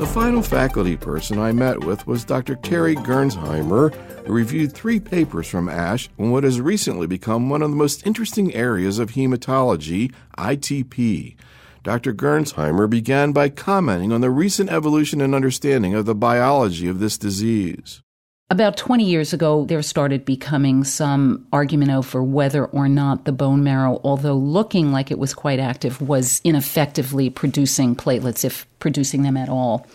The final faculty person I met with was Dr. Terry Gernsheimer, who reviewed 3 papers from ASH on what has recently become one of the most interesting areas of hematology, ITP. Dr. Gernsheimer began by commenting on the recent evolution and understanding of the biology of this disease. About 20 years ago, there started becoming some argument over whether or not the bone marrow, although looking like it was quite active, was ineffectively producing platelets, if producing them at all.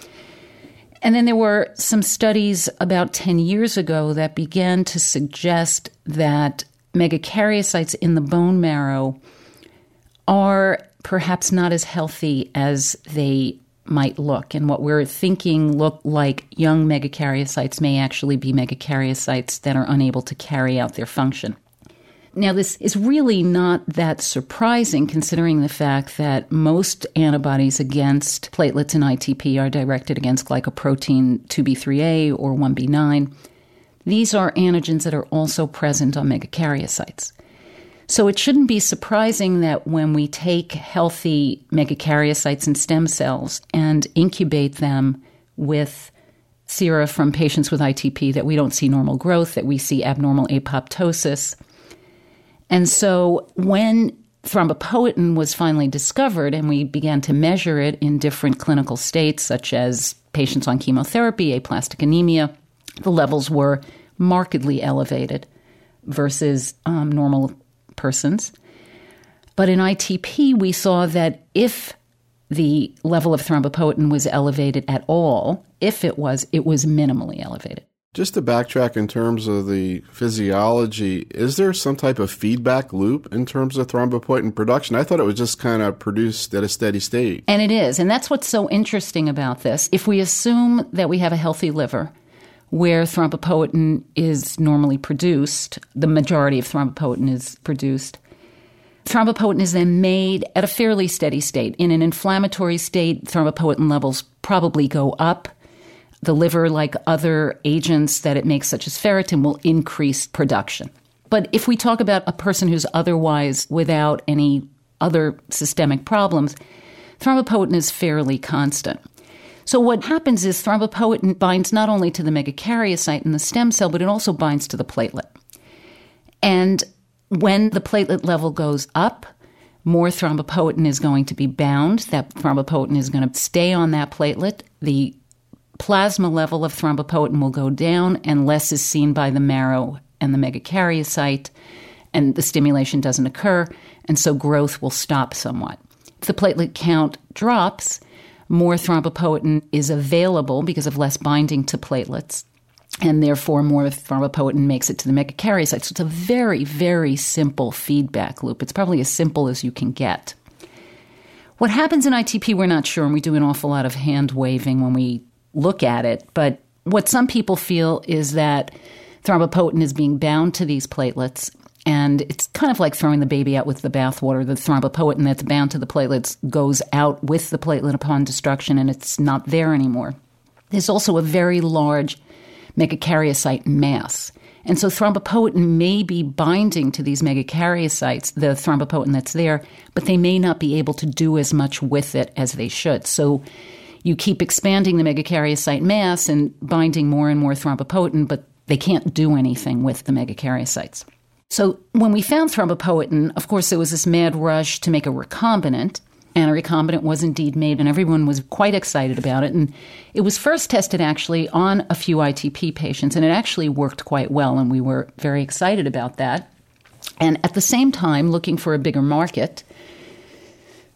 And then there were some studies about 10 years ago that began to suggest that megakaryocytes in the bone marrow are perhaps not as healthy as they might look, and what we're thinking look like young megakaryocytes may actually be megakaryocytes that are unable to carry out their function. Now, this is really not that surprising, considering the fact that most antibodies against platelets in ITP are directed against glycoprotein 2B3A or 1B9. These are antigens that are also present on megakaryocytes. So it shouldn't be surprising that when we take healthy megakaryocytes and stem cells and incubate them with sera from patients with ITP, that we don't see normal growth, that we see abnormal apoptosis. And so when thrombopoietin was finally discovered and we began to measure it in different clinical states, such as patients on chemotherapy, aplastic anemia, the levels were markedly elevated versus normal persons. But in ITP, we saw that if the level of thrombopoietin was elevated at all, if it was minimally elevated. Just to backtrack in terms of the physiology, is there some type of feedback loop in terms of thrombopoietin production? I thought it was just kind of produced at a steady state. And it is. And that's what's so interesting about this. If we assume that we have a healthy liver where thrombopoietin is normally produced, the majority of thrombopoietin is produced. Thrombopoietin is then made at a fairly steady state. In an inflammatory state, thrombopoietin levels probably go up. The liver, like other agents that it makes, such as ferritin, will increase production. But if we talk about a person who's otherwise without any other systemic problems, thrombopoietin is fairly constant. So what happens is thrombopoietin binds not only to the megakaryocyte and the stem cell, but it also binds to the platelet. And when the platelet level goes up, more thrombopoietin is going to be bound. That thrombopoietin is going to stay on that platelet. The plasma level of thrombopoietin will go down, and less is seen by the marrow and the megakaryocyte, and the stimulation doesn't occur, and so growth will stop somewhat. If the platelet count drops, more thrombopoietin is available because of less binding to platelets, and therefore more thrombopoietin makes it to the megakaryocyte. So it's a very, very simple feedback loop. It's probably as simple as you can get. What happens in ITP, we're not sure, and we do an awful lot of hand-waving when we look at it. But what some people feel is that thrombopoietin is being bound to these platelets, and it's kind of like throwing the baby out with the bathwater. The thrombopoietin that's bound to the platelets goes out with the platelet upon destruction, and it's not there anymore. There's also a very large megakaryocyte mass. And so thrombopoietin may be binding to these megakaryocytes, the thrombopoietin that's there, but they may not be able to do as much with it as they should. So you keep expanding the megakaryocyte mass and binding more and more thrombopoietin, but they can't do anything with the megakaryocytes. So when we found thrombopoietin, of course, there was this mad rush to make a recombinant, and a recombinant was indeed made, and everyone was quite excited about it. And it was first tested actually on a few ITP patients, and it actually worked quite well, and we were very excited about that. And at the same time, looking for a bigger market,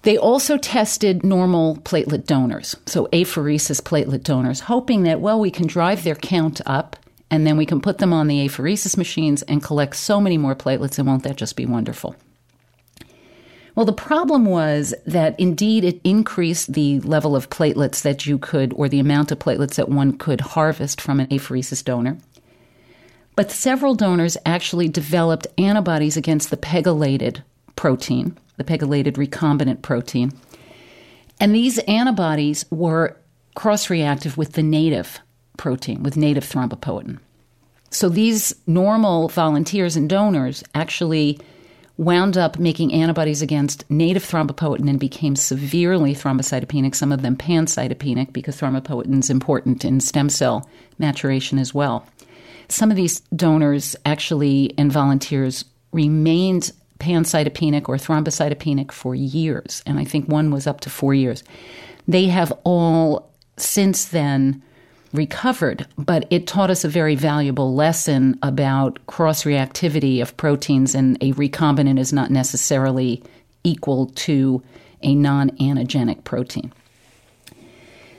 they also tested normal platelet donors, so apheresis platelet donors, hoping that, well, we can drive their count up, and then we can put them on the apheresis machines and collect so many more platelets, and won't that just be wonderful? Well, the problem was that indeed it increased the level of platelets that you could, or the amount of platelets that one could harvest from an apheresis donor. But several donors actually developed antibodies against the pegylated protein, the pegylated recombinant protein. And these antibodies were cross-reactive with the native protein, with native thrombopoietin. So these normal volunteers and donors actually wound up making antibodies against native thrombopoietin and became severely thrombocytopenic, some of them pancytopenic, because thrombopoietin is important in stem cell maturation as well. Some of these donors actually and volunteers remained pancytopenic or thrombocytopenic for years, and I think one was up to 4 years. They have all since then recovered, but it taught us a very valuable lesson about cross-reactivity of proteins, and a recombinant is not necessarily equal to a non-antigenic protein.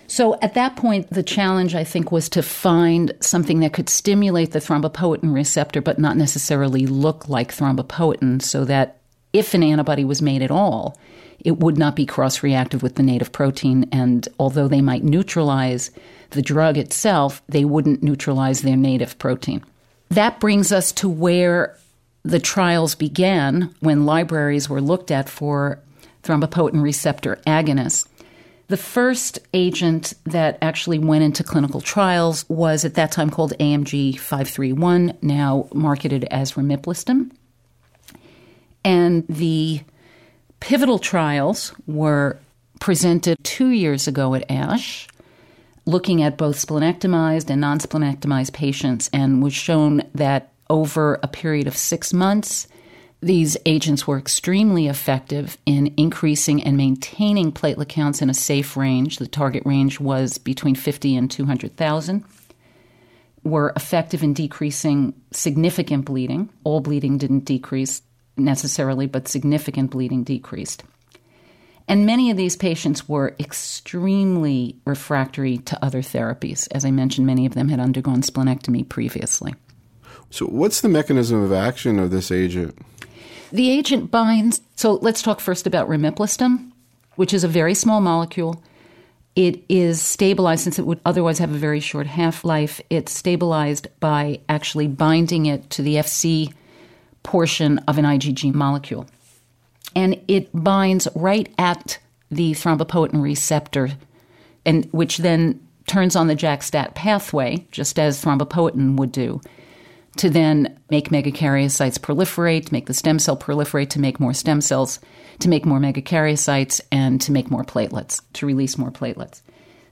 So at that point, the challenge, I think, was to find something that could stimulate the thrombopoietin receptor but not necessarily look like thrombopoietin, so that if an antibody was made at all, it would not be cross-reactive with the native protein. And although they might neutralize the drug itself, they wouldn't neutralize their native protein. That brings us to where the trials began when libraries were looked at for thrombopoietin receptor agonists. The first agent that actually went into clinical trials was at that time called AMG-531, now marketed as romiplostim. And the pivotal trials were presented 2 years ago at ASH, looking at both splenectomized and non-splenectomized patients, and was shown that over a period of 6 months, these agents were extremely effective in increasing and maintaining platelet counts in a safe range. The target range was between 50 and 200,000. Were effective in decreasing significant bleeding. All bleeding didn't decrease necessarily, but significant bleeding decreased. And many of these patients were extremely refractory to other therapies. As I mentioned, many of them had undergone splenectomy previously. So what's the mechanism of action of this agent? The agent binds, so let's talk first about romiplostim, which is a very small molecule. It is stabilized, since it would otherwise have a very short half-life, it's stabilized by actually binding it to the Fc portion of an IgG molecule. And it binds right at the thrombopoietin receptor, and which then turns on the JAK-STAT pathway, just as thrombopoietin would do, to then make megakaryocytes proliferate, make the stem cell proliferate, to make more stem cells, to make more megakaryocytes, and to make more platelets, to release more platelets.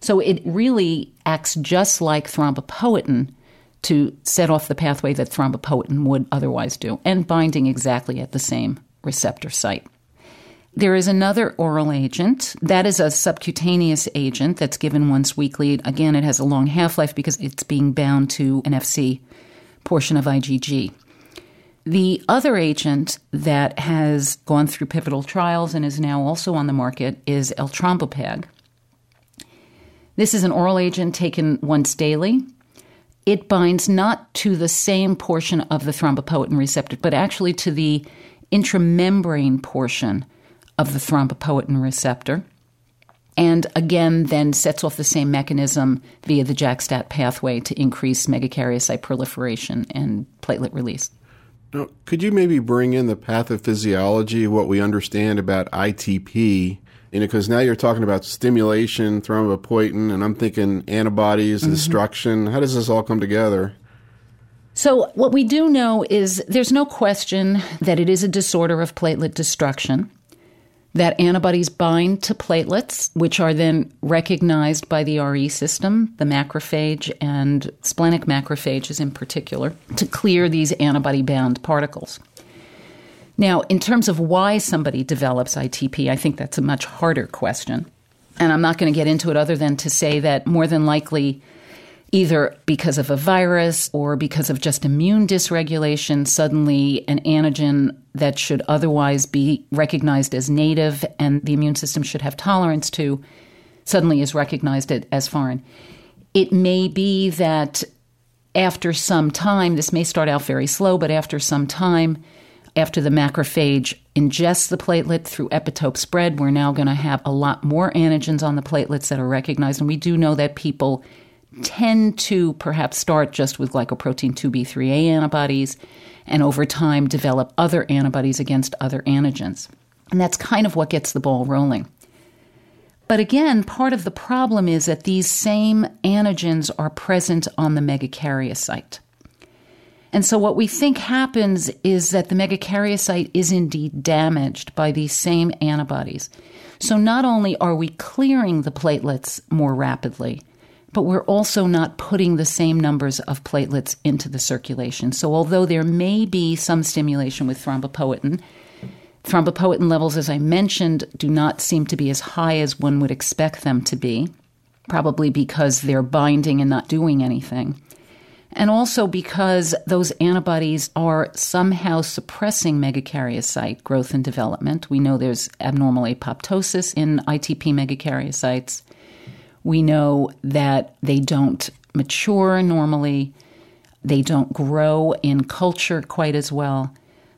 So it really acts just like thrombopoietin to set off the pathway that thrombopoietin would otherwise do, and binding exactly at the same receptor site. There is another oral agent. That is a subcutaneous agent that's given once weekly. Again, it has a long half-life because it's being bound to an Fc portion of IgG. The other agent that has gone through pivotal trials and is now also on the market is Eltrombopag. This is an oral agent taken once daily. It binds not to the same portion of the thrombopoietin receptor, but actually to the intramembrane portion of the thrombopoietin receptor, and again then sets off the same mechanism via the JAK-STAT pathway to increase megakaryocyte proliferation and platelet release. Now, could you maybe bring in the pathophysiology, what we understand about ITP? You know, because now you're talking about stimulation, thrombopoietin, and I'm thinking antibodies, destruction. How does this all come together? So what we do know is there's no question that it is a disorder of platelet destruction, that antibodies bind to platelets, which are then recognized by the RE system, the macrophage and splenic macrophages in particular, to clear these antibody-bound particles. Now, in terms of why somebody develops ITP, I think that's a much harder question. And I'm not going to get into it other than to say that more than likely, either because of a virus or because of just immune dysregulation, suddenly an antigen that should otherwise be recognized as native and the immune system should have tolerance to, suddenly is recognized as foreign. It may be that after some time, this may start out very slow, but after some time, after the macrophage ingests the platelet through epitope spread, we're now going to have a lot more antigens on the platelets that are recognized. And we do know that people tend to perhaps start just with glycoprotein 2B3A antibodies and over time develop other antibodies against other antigens. And that's kind of what gets the ball rolling. But again, part of the problem is that these same antigens are present on the megakaryocyte. And so what we think happens is that the megakaryocyte is indeed damaged by these same antibodies. So not only are we clearing the platelets more rapidly, but we're also not putting the same numbers of platelets into the circulation. So although there may be some stimulation with thrombopoietin, thrombopoietin levels, as I mentioned, do not seem to be as high as one would expect them to be, probably because they're binding and not doing anything. And also because those antibodies are somehow suppressing megakaryocyte growth and development. We know there's abnormal apoptosis in ITP megakaryocytes. We know that they don't mature normally. They don't grow in culture quite as well.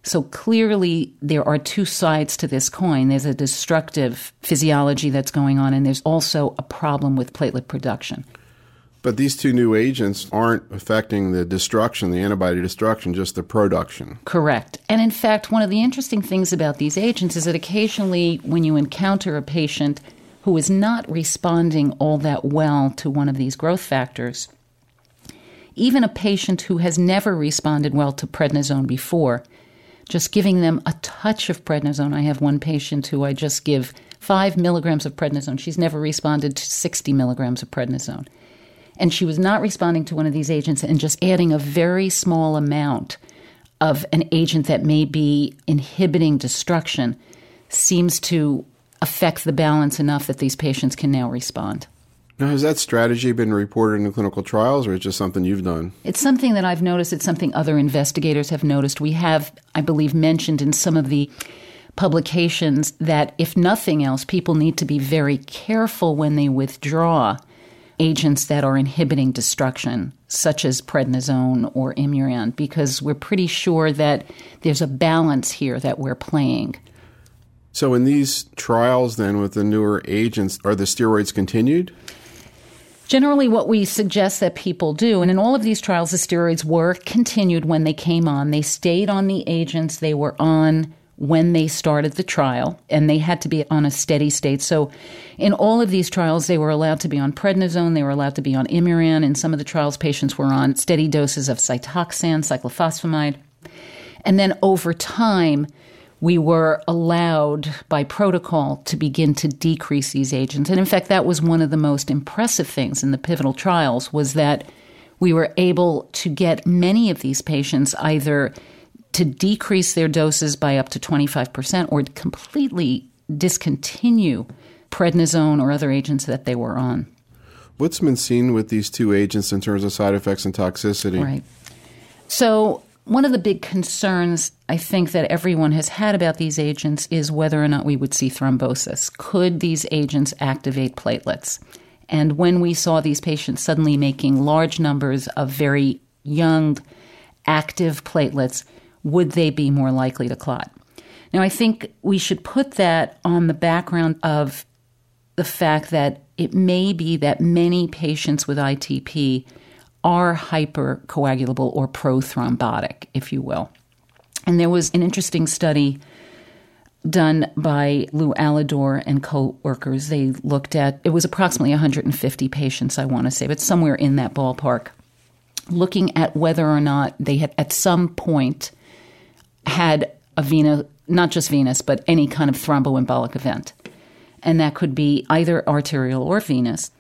So clearly there are two sides to this coin. There's a destructive physiology that's going on, and there's also a problem with platelet production. But these two new agents aren't affecting the destruction, the antibody destruction, just the production. Correct. And in fact, one of the interesting things about these agents is that occasionally when you encounter a patient who is not responding all that well to one of these growth factors, even a patient who has never responded well to prednisone before, just giving them a touch of prednisone. I have one patient who I just give 5 milligrams of prednisone. She's never responded to 60 milligrams of prednisone. And she was not responding to one of these agents, and just adding a very small amount of an agent that may be inhibiting destruction seems to affect the balance enough that these patients can now respond. Now, has that strategy been reported in clinical trials, or is it just something you've done? It's something that I've noticed. It's something other investigators have noticed. We have, I believe, mentioned in some of the publications that, if nothing else, people need to be very careful when they withdraw agents that are inhibiting destruction, such as prednisone or Imuran, because we're pretty sure that there's a balance here that we're playing. So in these trials then with the newer agents, are the steroids continued? Generally what we suggest that people do, and in all of these trials the steroids were continued when they came on. They stayed on the agents they were on when they started the trial, and they had to be on a steady state. So in all of these trials, they were allowed to be on prednisone, they were allowed to be on Imuran. In some of the trials, patients were on steady doses of cytoxan, cyclophosphamide. And then over time, we were allowed by protocol to begin to decrease these agents. And in fact, that was one of the most impressive things in the pivotal trials, was that we were able to get many of these patients either to decrease their doses by up to 25% or completely discontinue prednisone or other agents that they were on. What's been seen with these two agents in terms of side effects and toxicity? Right. So one of the big concerns I think that everyone has had about these agents is whether or not we would see thrombosis. Could these agents activate platelets? And when we saw these patients suddenly making large numbers of very young, active platelets, would they be more likely to clot? Now, I think we should put that on the background of the fact that it may be that many patients with ITP are hypercoagulable or prothrombotic, if you will. And there was an interesting study done by Lou Alador and co-workers. They looked at, it was approximately 150 patients, I want to say, but somewhere in that ballpark, looking at whether or not they had at some point had a venous, not just venous, but any kind of thromboembolic event. And that could be either arterial or venous.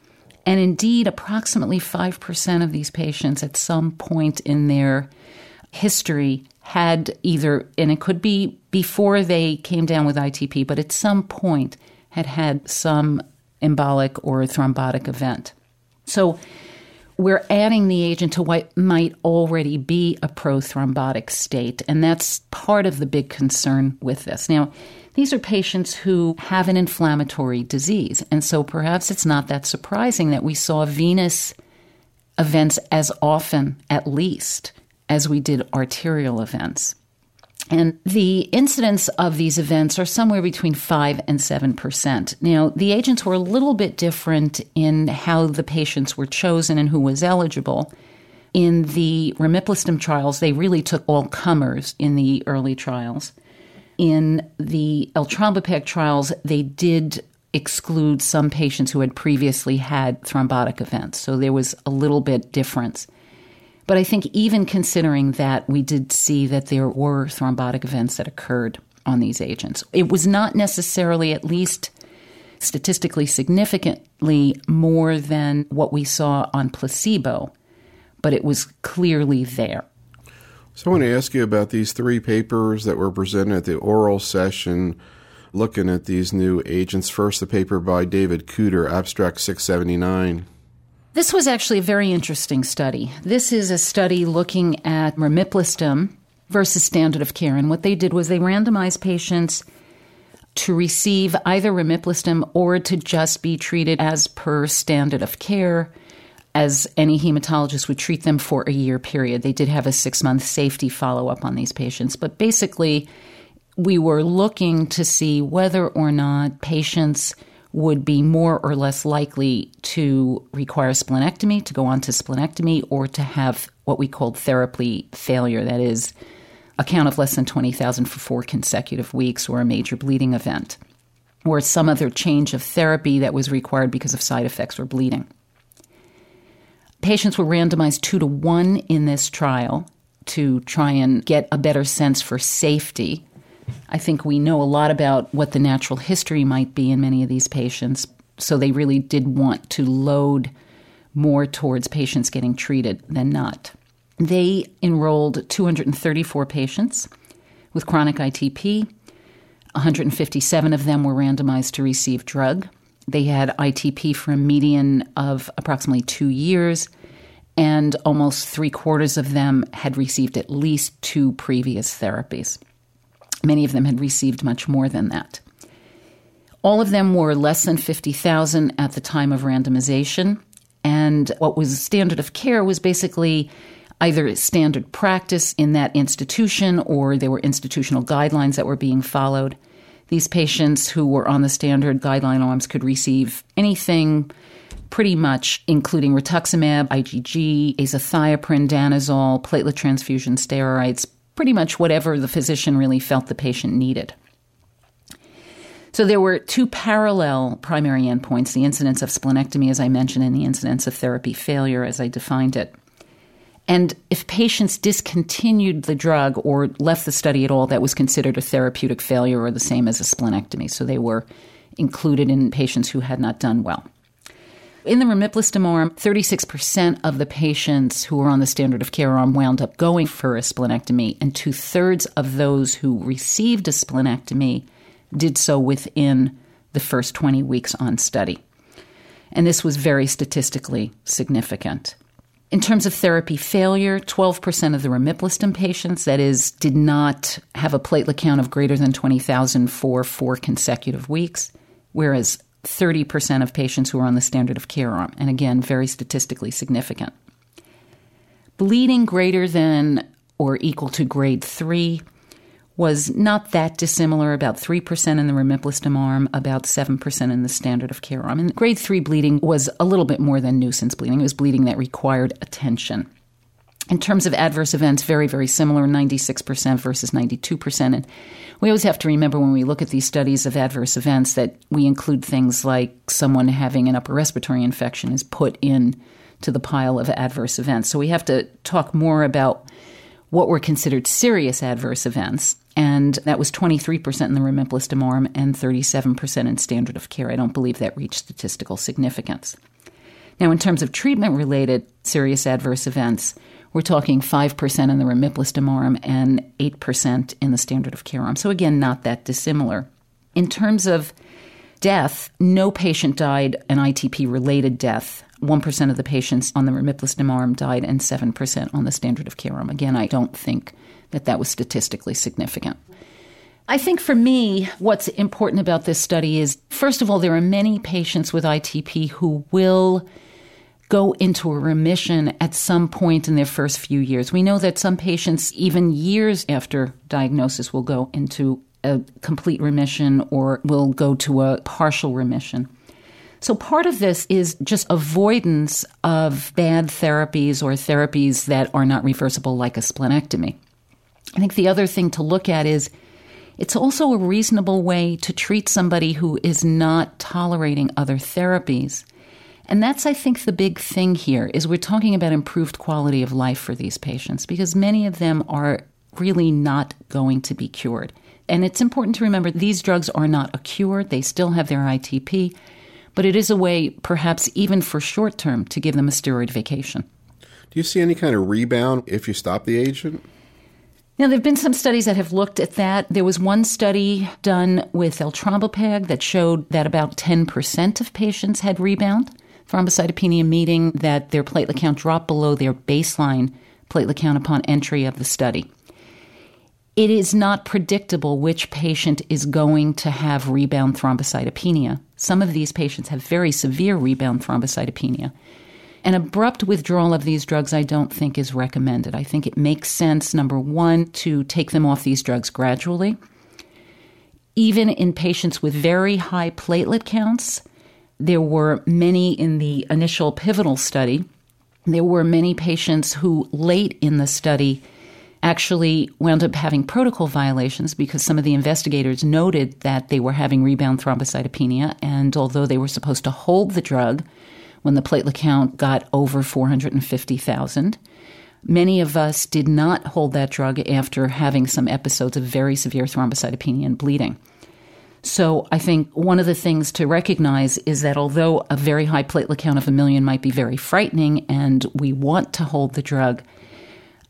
And indeed, approximately 5% of these patients at some point in their history had either, and it could be before they came down with ITP, but at some point had had some embolic or thrombotic event. So we're adding the agent to what might already be a prothrombotic state, and that's part of the big concern with this. Now, these are patients who have an inflammatory disease, and so perhaps it's not that surprising that we saw venous events as often, at least, as we did arterial events. And the incidence of these events are somewhere between 5 and 7%. Now, the agents were a little bit different in how the patients were chosen and who was eligible. In the romiplostim trials, they really took all comers in the early trials. In the Eltrombopag trials, they did exclude some patients who had previously had thrombotic events. So there was a little bit difference. But I think even considering that, we did see that there were thrombotic events that occurred on these agents. It was not necessarily, at least statistically significantly, more than what we saw on placebo, but it was clearly there. So I want to ask you about these three papers that were presented at the oral session looking at these new agents. First, the paper by David Kuter, abstract 679. This was actually a very interesting study. This is a study looking at romiplostim versus standard of care. And what they did was they randomized patients to receive either romiplostim or to just be treated as per standard of care, as any hematologist would treat them, for a year period. They did have a 6-month safety follow-up on these patients. But basically, we were looking to see whether or not patients would be more or less likely to require splenectomy, to go on to splenectomy, or to have what we called therapy failure, that is, a count of less than 20,000 for 4 consecutive weeks, or a major bleeding event, or some other change of therapy that was required because of side effects or bleeding. Patients were randomized 2-to-1 in this trial to try and get a better sense for safety. I think we know a lot about what the natural history might be in many of these patients, so they really did want to load more towards patients getting treated than not. They enrolled 234 patients with chronic ITP. 157 of them were randomized to receive drug. They had ITP for a median of approximately 2 years, and almost 3/4 of them had received at least 2 previous therapies. Many of them had received much more than that. All of them were less than 50,000 at the time of randomization, and what was standard of care was basically either standard practice in that institution, or there were institutional guidelines that were being followed. These patients who were on the standard guideline arms could receive anything pretty much, including rituximab, IgG, azathioprine, danazol, platelet transfusion, steroids, pretty much whatever the physician really felt the patient needed. So there were 2 parallel primary endpoints, the incidence of splenectomy, as I mentioned, and the incidence of therapy failure, as I defined it. And if patients discontinued the drug or left the study at all, that was considered a therapeutic failure, or the same as a splenectomy. So they were included in patients who had not done well. In the romiplostim arm, 36% of the patients who were on the standard of care arm wound up going for a splenectomy, and 2/3 of those who received a splenectomy did so within the first 20 weeks on study. And this was very statistically significant. In terms of therapy failure, 12% of the romiplostim patients, that is, did not have a platelet count of greater than 20,000 for 4 consecutive weeks, whereas 30% of patients who were on the standard of care arm, and again, very statistically significant. Bleeding greater than or equal to grade 3 was not that dissimilar, about 3% in the romiplostim arm, about 7% in the standard of care arm. And grade 3 bleeding was a little bit more than nuisance bleeding. It was bleeding that required attention. In terms of adverse events, very, very similar, 96% versus 92%. And we always have to remember when we look at these studies of adverse events that we include things like someone having an upper respiratory infection is put in to the pile of adverse events. So we have to talk more about what were considered serious adverse events, and that was 23% in the romiplostim arm and 37% in standard of care. I don't believe that reached statistical significance. Now, in terms of treatment-related serious adverse events, we're talking 5% in the romiplostim arm and 8% in the standard of care arm. So again, not that dissimilar. In terms of death, no patient died an ITP-related death. 1% of the patients on the romiplostim arm died and 7% on the standard of care arm. Again, I don't think that was statistically significant. I think for me, what's important about this study is, first of all, there are many patients with ITP who will go into a remission at some point in their first few years. We know that some patients, even years after diagnosis, will go into a complete remission or will go to a partial remission. So part of this is just avoidance of bad therapies or therapies that are not reversible, like a splenectomy. I think the other thing to look at is it's also a reasonable way to treat somebody who is not tolerating other therapies And that's, I think, the big thing here is we're talking about improved quality of life for these patients because many of them are really not going to be cured. And it's important to remember these drugs are not a cure. They still have their ITP. But it is a way, perhaps even for short term, to give them a steroid vacation. Do you see any kind of rebound if you stop the agent? Now, there have been some studies that have looked at that. There was one study done with Eltrombopag that showed that about 10% of patients had rebound thrombocytopenia, meaning that their platelet count dropped below their baseline platelet count upon entry of the study. It is not predictable which patient is going to have rebound thrombocytopenia. Some of these patients have very severe rebound thrombocytopenia. An abrupt withdrawal of these drugs I don't think is recommended. I think it makes sense, number one, to take them off these drugs gradually. Even in patients with very high platelet counts, there were many in the initial pivotal study. There were many patients who late in the study actually wound up having protocol violations because some of the investigators noted that they were having rebound thrombocytopenia, and although they were supposed to hold the drug when the platelet count got over 450,000. Many of us did not hold that drug after having some episodes of very severe thrombocytopenia and bleeding. So I think one of the things to recognize is that although a very high platelet count of 1 million might be very frightening and we want to hold the drug,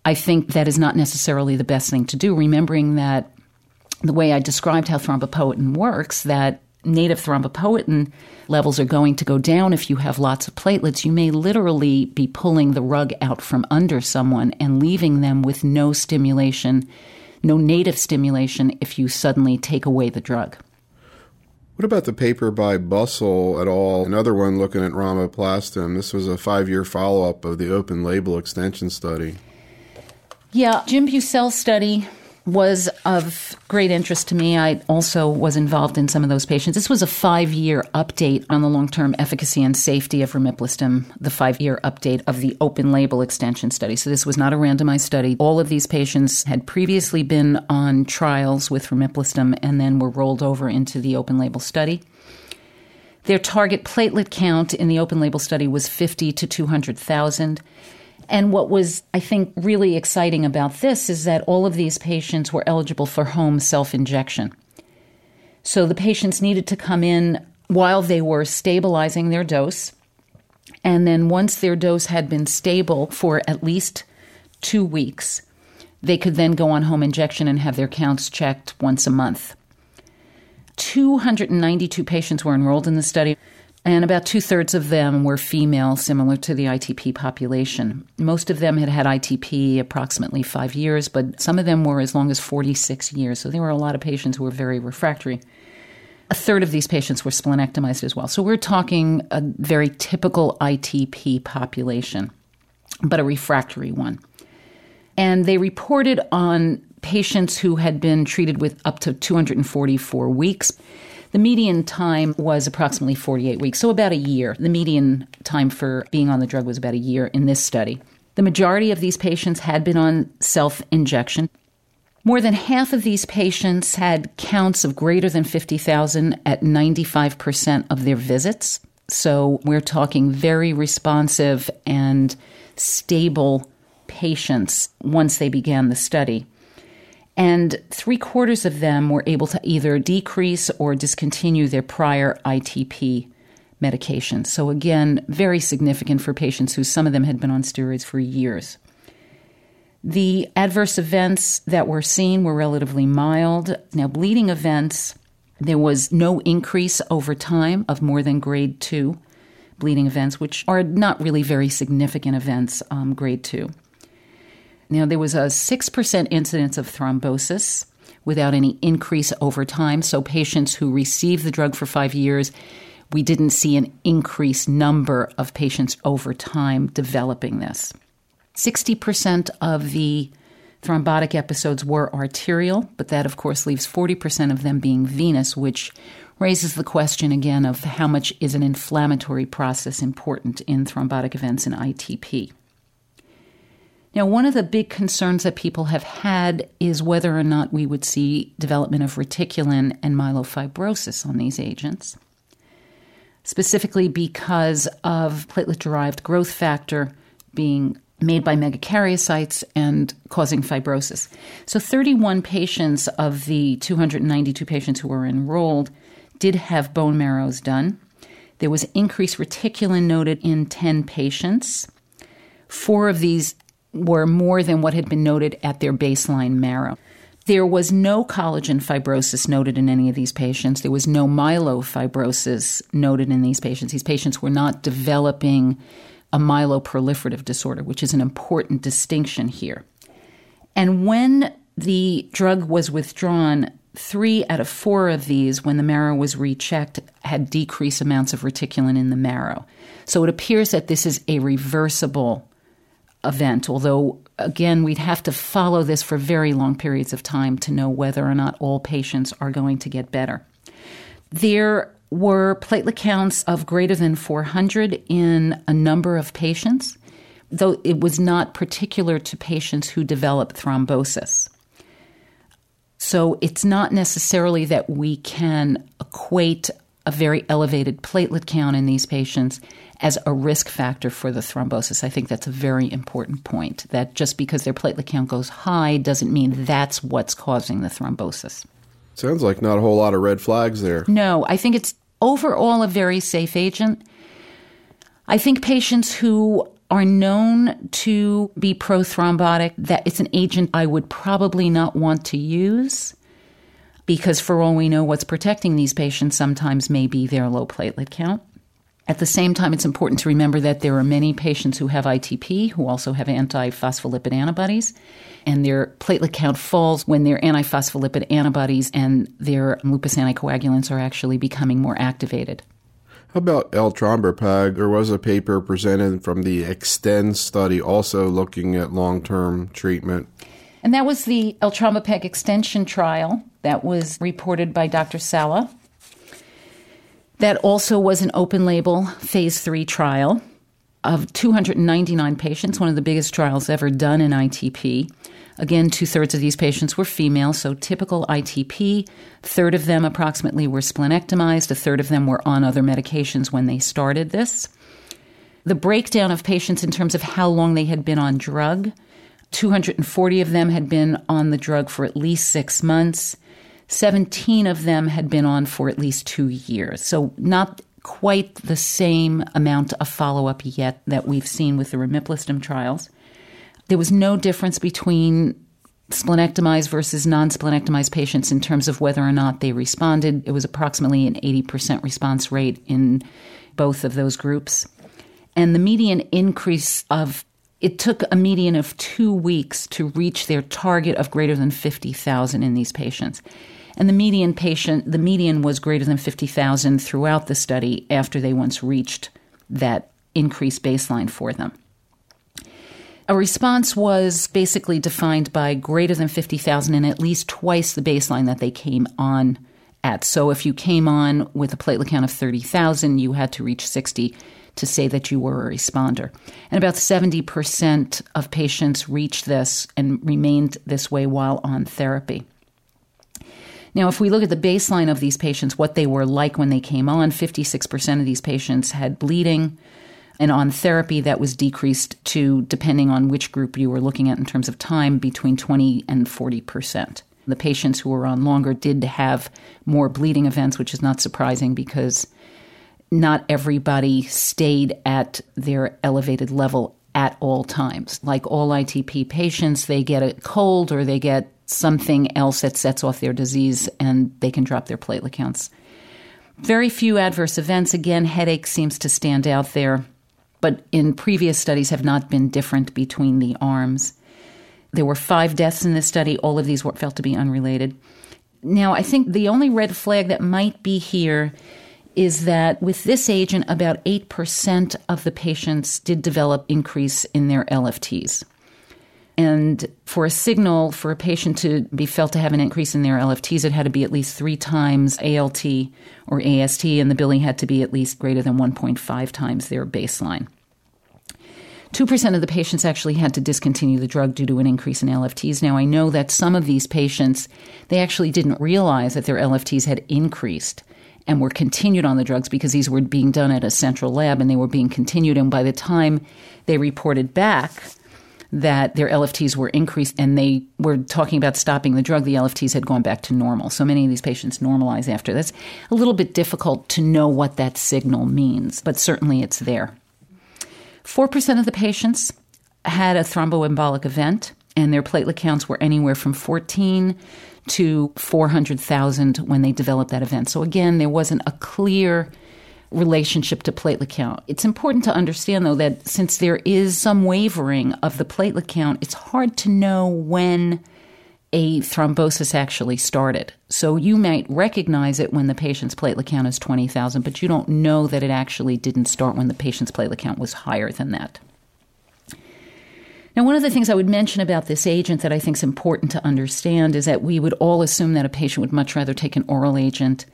I think that is not necessarily the best thing to do, remembering that the way I described how thrombopoietin works, that native thrombopoietin levels are going to go down if you have lots of platelets. You may literally be pulling the rug out from under someone and leaving them with no stimulation, no native stimulation, if you suddenly take away the drug. What about the paper by Bussell et al., another one looking at romiplostim? This was a 5-year follow-up of the open-label extension study. Yeah, Jim Bussell's study was of great interest to me. I also was involved in some of those patients. This was a 5-year update on the long-term efficacy and safety of romiplostim, the 5-year update of the open-label extension study. So this was not a randomized study. All of these patients had previously been on trials with romiplostim and then were rolled over into the open-label study. Their target platelet count in the open-label study was 50 to 200,000. And what was, I think, really exciting about this is that all of these patients were eligible for home self-injection. So the patients needed to come in while they were stabilizing their dose. And then once their dose had been stable for at least 2 weeks, they could then go on home injection and have their counts checked once a month. 292 patients were enrolled in the study. And about 2/3 of them were female, similar to the ITP population. Most of them had had ITP approximately 5 years, but some of them were as long as 46 years. So there were a lot of patients who were very refractory. 1/3 of these patients were splenectomized as well. So we're talking a very typical ITP population, but a refractory one. And they reported on patients who had been treated with up to 244 weeks. The median time was approximately 48 weeks, so about a year. The median time for being on the drug was about a year in this study. The majority of these patients had been on self-injection. More than half of these patients had counts of greater than 50,000 at 95% of their visits. So we're talking very responsive and stable patients once they began the study. And 3/4 of them were able to either decrease or discontinue their prior ITP medications. So again, very significant for patients who some of them had been on steroids for years. The adverse events that were seen were relatively mild. Now, bleeding events, there was no increase over time of more than grade 2 bleeding events, which are not really very significant events, grade 2. Now, there was a 6% incidence of thrombosis without any increase over time. So patients who received the drug for 5 years, we didn't see an increased number of patients over time developing this. 60% of the thrombotic episodes were arterial, but that, of course, leaves 40% of them being venous, which raises the question again of how much is an inflammatory process important in thrombotic events in ITP. Now, one of the big concerns that people have had is whether or not we would see development of reticulin and myelofibrosis on these agents. specifically because of platelet-derived growth factor being made by megakaryocytes and causing fibrosis. So 31 patients of the 292 patients who were enrolled did have bone marrows done. There was increased reticulin noted in 10 patients. 4 of these were more than what had been noted at their baseline marrow. There was no collagen fibrosis noted in any of these patients. There was no myelofibrosis noted in these patients. These patients were not developing a myeloproliferative disorder, which is an important distinction here. And when the drug was withdrawn, 3 out of 4 of these, when the marrow was rechecked, had decreased amounts of reticulin in the marrow. So it appears that this is a reversible event, although, again, we'd have to follow this for very long periods of time to know whether or not all patients are going to get better. There were platelet counts of greater than 400 in a number of patients, though it was not particular to patients who develop thrombosis. So it's not necessarily that we can equate a very elevated platelet count in these patients as a risk factor for the thrombosis. I think that's a very important point, that just because their platelet count goes high doesn't mean that's what's causing the thrombosis. Sounds like not a whole lot of red flags there. No, I think it's overall a very safe agent. I think patients who are known to be prothrombotic, that it's an agent I would probably not want to use, because for all we know, what's protecting these patients sometimes may be their low platelet count. At the same time, it's important to remember that there are many patients who have ITP who also have antiphospholipid antibodies, and their platelet count falls when their antiphospholipid antibodies and their lupus anticoagulants are actually becoming more activated. How about Eltrombopag? There was a paper presented from the EXTEND study also looking at long-term treatment. And that was the Eltrombopag extension trial that was reported by Dr. Sala. That also was an open-label phase 3 trial of 299 patients, one of the biggest trials ever done in ITP. Again, 2/3 of these patients were female, so typical ITP. 1/3 of them approximately were splenectomized. 1/3 of them were on other medications when they started this. The breakdown of patients in terms of how long they had been on drug, 240 of them had been on the drug for at least 6 months. 17 of them had been on for at least 2 years. So not quite the same amount of follow-up yet that we've seen with the romiplostim trials. There was no difference between splenectomized versus non-splenectomized patients in terms of whether or not they responded. It was approximately an 80% response rate in both of those groups. And the median increase of it took a median of 2 weeks to reach their target of greater than 50,000 in these patients. And the median was greater than 50,000 throughout the study after they once reached that increased baseline for them. A response was basically defined by greater than 50,000 and at least twice the baseline that they came on at. So if you came on with a platelet count of 30,000, you had to reach 60 to say that you were a responder. And about 70% of patients reached this and remained this way while on therapy. Now, if we look at the baseline of these patients, what they were like when they came on, 56% of these patients had bleeding. And on therapy, that was decreased to, depending on which group you were looking at in terms of time, between 20 and 40%. The patients who were on longer did have more bleeding events, which is not surprising because not everybody stayed at their elevated level at all times. Like all ITP patients, they get a cold or they get something else that sets off their disease and they can drop their platelet counts. Very few adverse events. Again, headache seems to stand out there, but in previous studies have not been different between the arms. There were 5 deaths in this study. All of these were felt to be unrelated. Now, I think the only red flag that might be here is that with this agent, about 8% of the patients did develop increase in their LFTs. And for a signal for a patient to be felt to have an increase in their LFTs, it had to be at least 3 times ALT or AST, and the billing had to be at least greater than 1.5 times their baseline. 2% of the patients actually had to discontinue the drug due to an increase in LFTs. Now, I know that some of these patients, they actually didn't realize that their LFTs had increased and were continued on the drugs because these were being done at a central lab and they were being continued. And by the time they reported back that their LFTs were increased and they were talking about stopping the drug, the LFTs had gone back to normal. So many of these patients normalize after. That's a little bit difficult to know what that signal means, but certainly it's there. 4% of the patients had a thromboembolic event, and their platelet counts were anywhere from 14 to 400,000 when they developed that event. So again, there wasn't a clear relationship to platelet count. It's important to understand, though, that since there is some wavering of the platelet count, it's hard to know when a thrombosis actually started. So you might recognize it when the patient's platelet count is 20,000, but you don't know that it actually didn't start when the patient's platelet count was higher than that. Now, one of the things I would mention about this agent that I think is important to understand is that we would all assume that a patient would much rather take an oral agent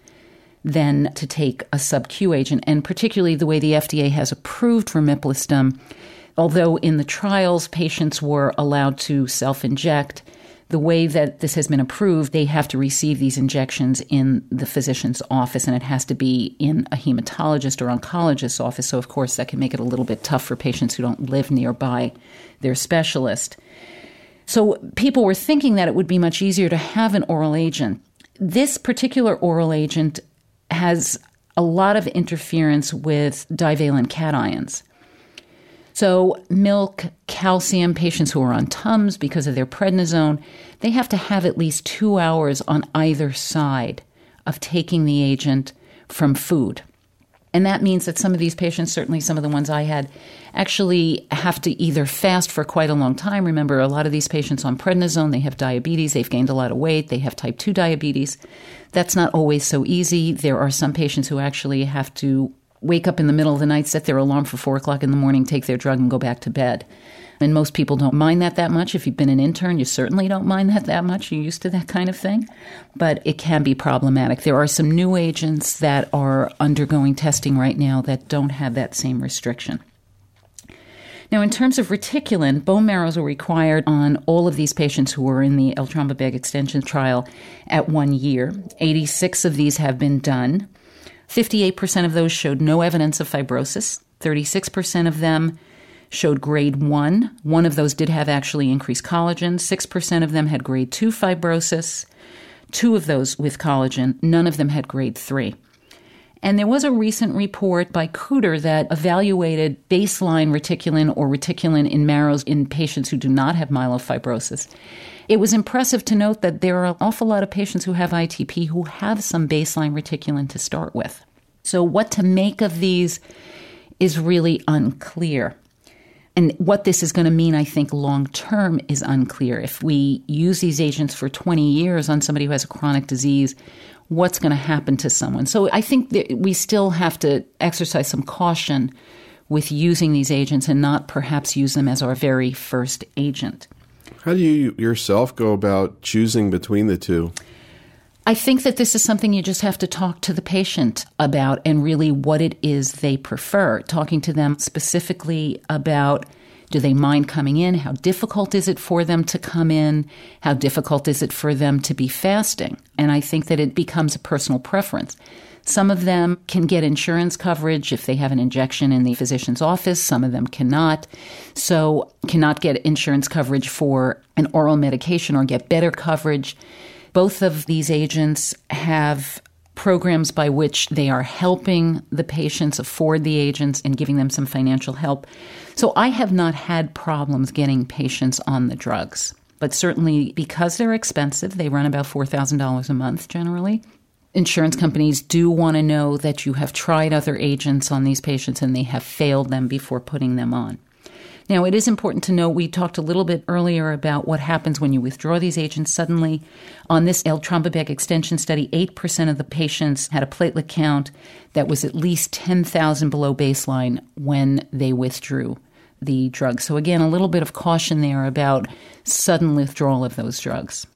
than to take a sub-Q agent, and particularly the way the FDA has approved romiplostim. Although in the trials patients were allowed to self-inject, the way that this has been approved, they have to receive these injections in the physician's office, and it has to be in a hematologist or oncologist's office. So, of course, that can make it a little bit tough for patients who don't live nearby their specialist. So people were thinking that it would be much easier to have an oral agent. This particular oral agent has a lot of interference with divalent cations. So milk, calcium, patients who are on Tums because of their prednisone, they have to have at least 2 hours on either side of taking the agent from food. And that means that some of these patients, certainly some of the ones I had, actually have to either fast for quite a long time. Remember, a lot of these patients on prednisone, they have diabetes, they've gained a lot of weight, they have type 2 diabetes. That's not always so easy. There are some patients who actually have to wake up in the middle of the night, set their alarm for 4 o'clock in the morning, take their drug, and go back to bed. And most people don't mind that much. If you've been an intern, you certainly don't mind that much. You're used to that kind of thing. But it can be problematic. There are some new agents that are undergoing testing right now that don't have that same restriction. Now, in terms of reticulin, bone marrows are required on all of these patients who were in the Eltrombopag extension trial at 1 year. 86 of these have been done. 58% of those showed no evidence of fibrosis. 36% of them showed grade 1. One of those did have actually increased collagen. 6% of them had grade 2 fibrosis. 2 of those with collagen. None of them had grade 3. And there was a recent report by Kuter that evaluated baseline reticulin or reticulin in marrows in patients who do not have myelofibrosis. It was impressive to note that there are an awful lot of patients who have ITP who have some baseline reticulin to start with. So what to make of these is really unclear. And what this is going to mean, I think, long-term is unclear. If we use these agents for 20 years on somebody who has a chronic disease, what's going to happen to someone? So I think that we still have to exercise some caution with using these agents and not perhaps use them as our very first agent. How do you yourself go about choosing between the two? I think that this is something you just have to talk to the patient about and really what it is they prefer. Talking to them specifically about, do they mind coming in? How difficult is it for them to come in? How difficult is it for them to be fasting? And I think that it becomes a personal preference. Some of them can get insurance coverage if they have an injection in the physician's office. Some of them cannot. So cannot get insurance coverage for an oral medication or get better coverage. Both of these agents have programs by which they are helping the patients afford the agents and giving them some financial help. So I have not had problems getting patients on the drugs. But certainly because they're expensive, they run about $4,000 a month generally. Insurance companies do want to know that you have tried other agents on these patients and they have failed them before putting them on. Now, it is important to know, we talked a little bit earlier about what happens when you withdraw these agents suddenly. On this Eltrombopag extension study, 8% of the patients had a platelet count that was at least 10,000 below baseline when they withdrew the drug. So again, a little bit of caution there about sudden withdrawal of those drugs.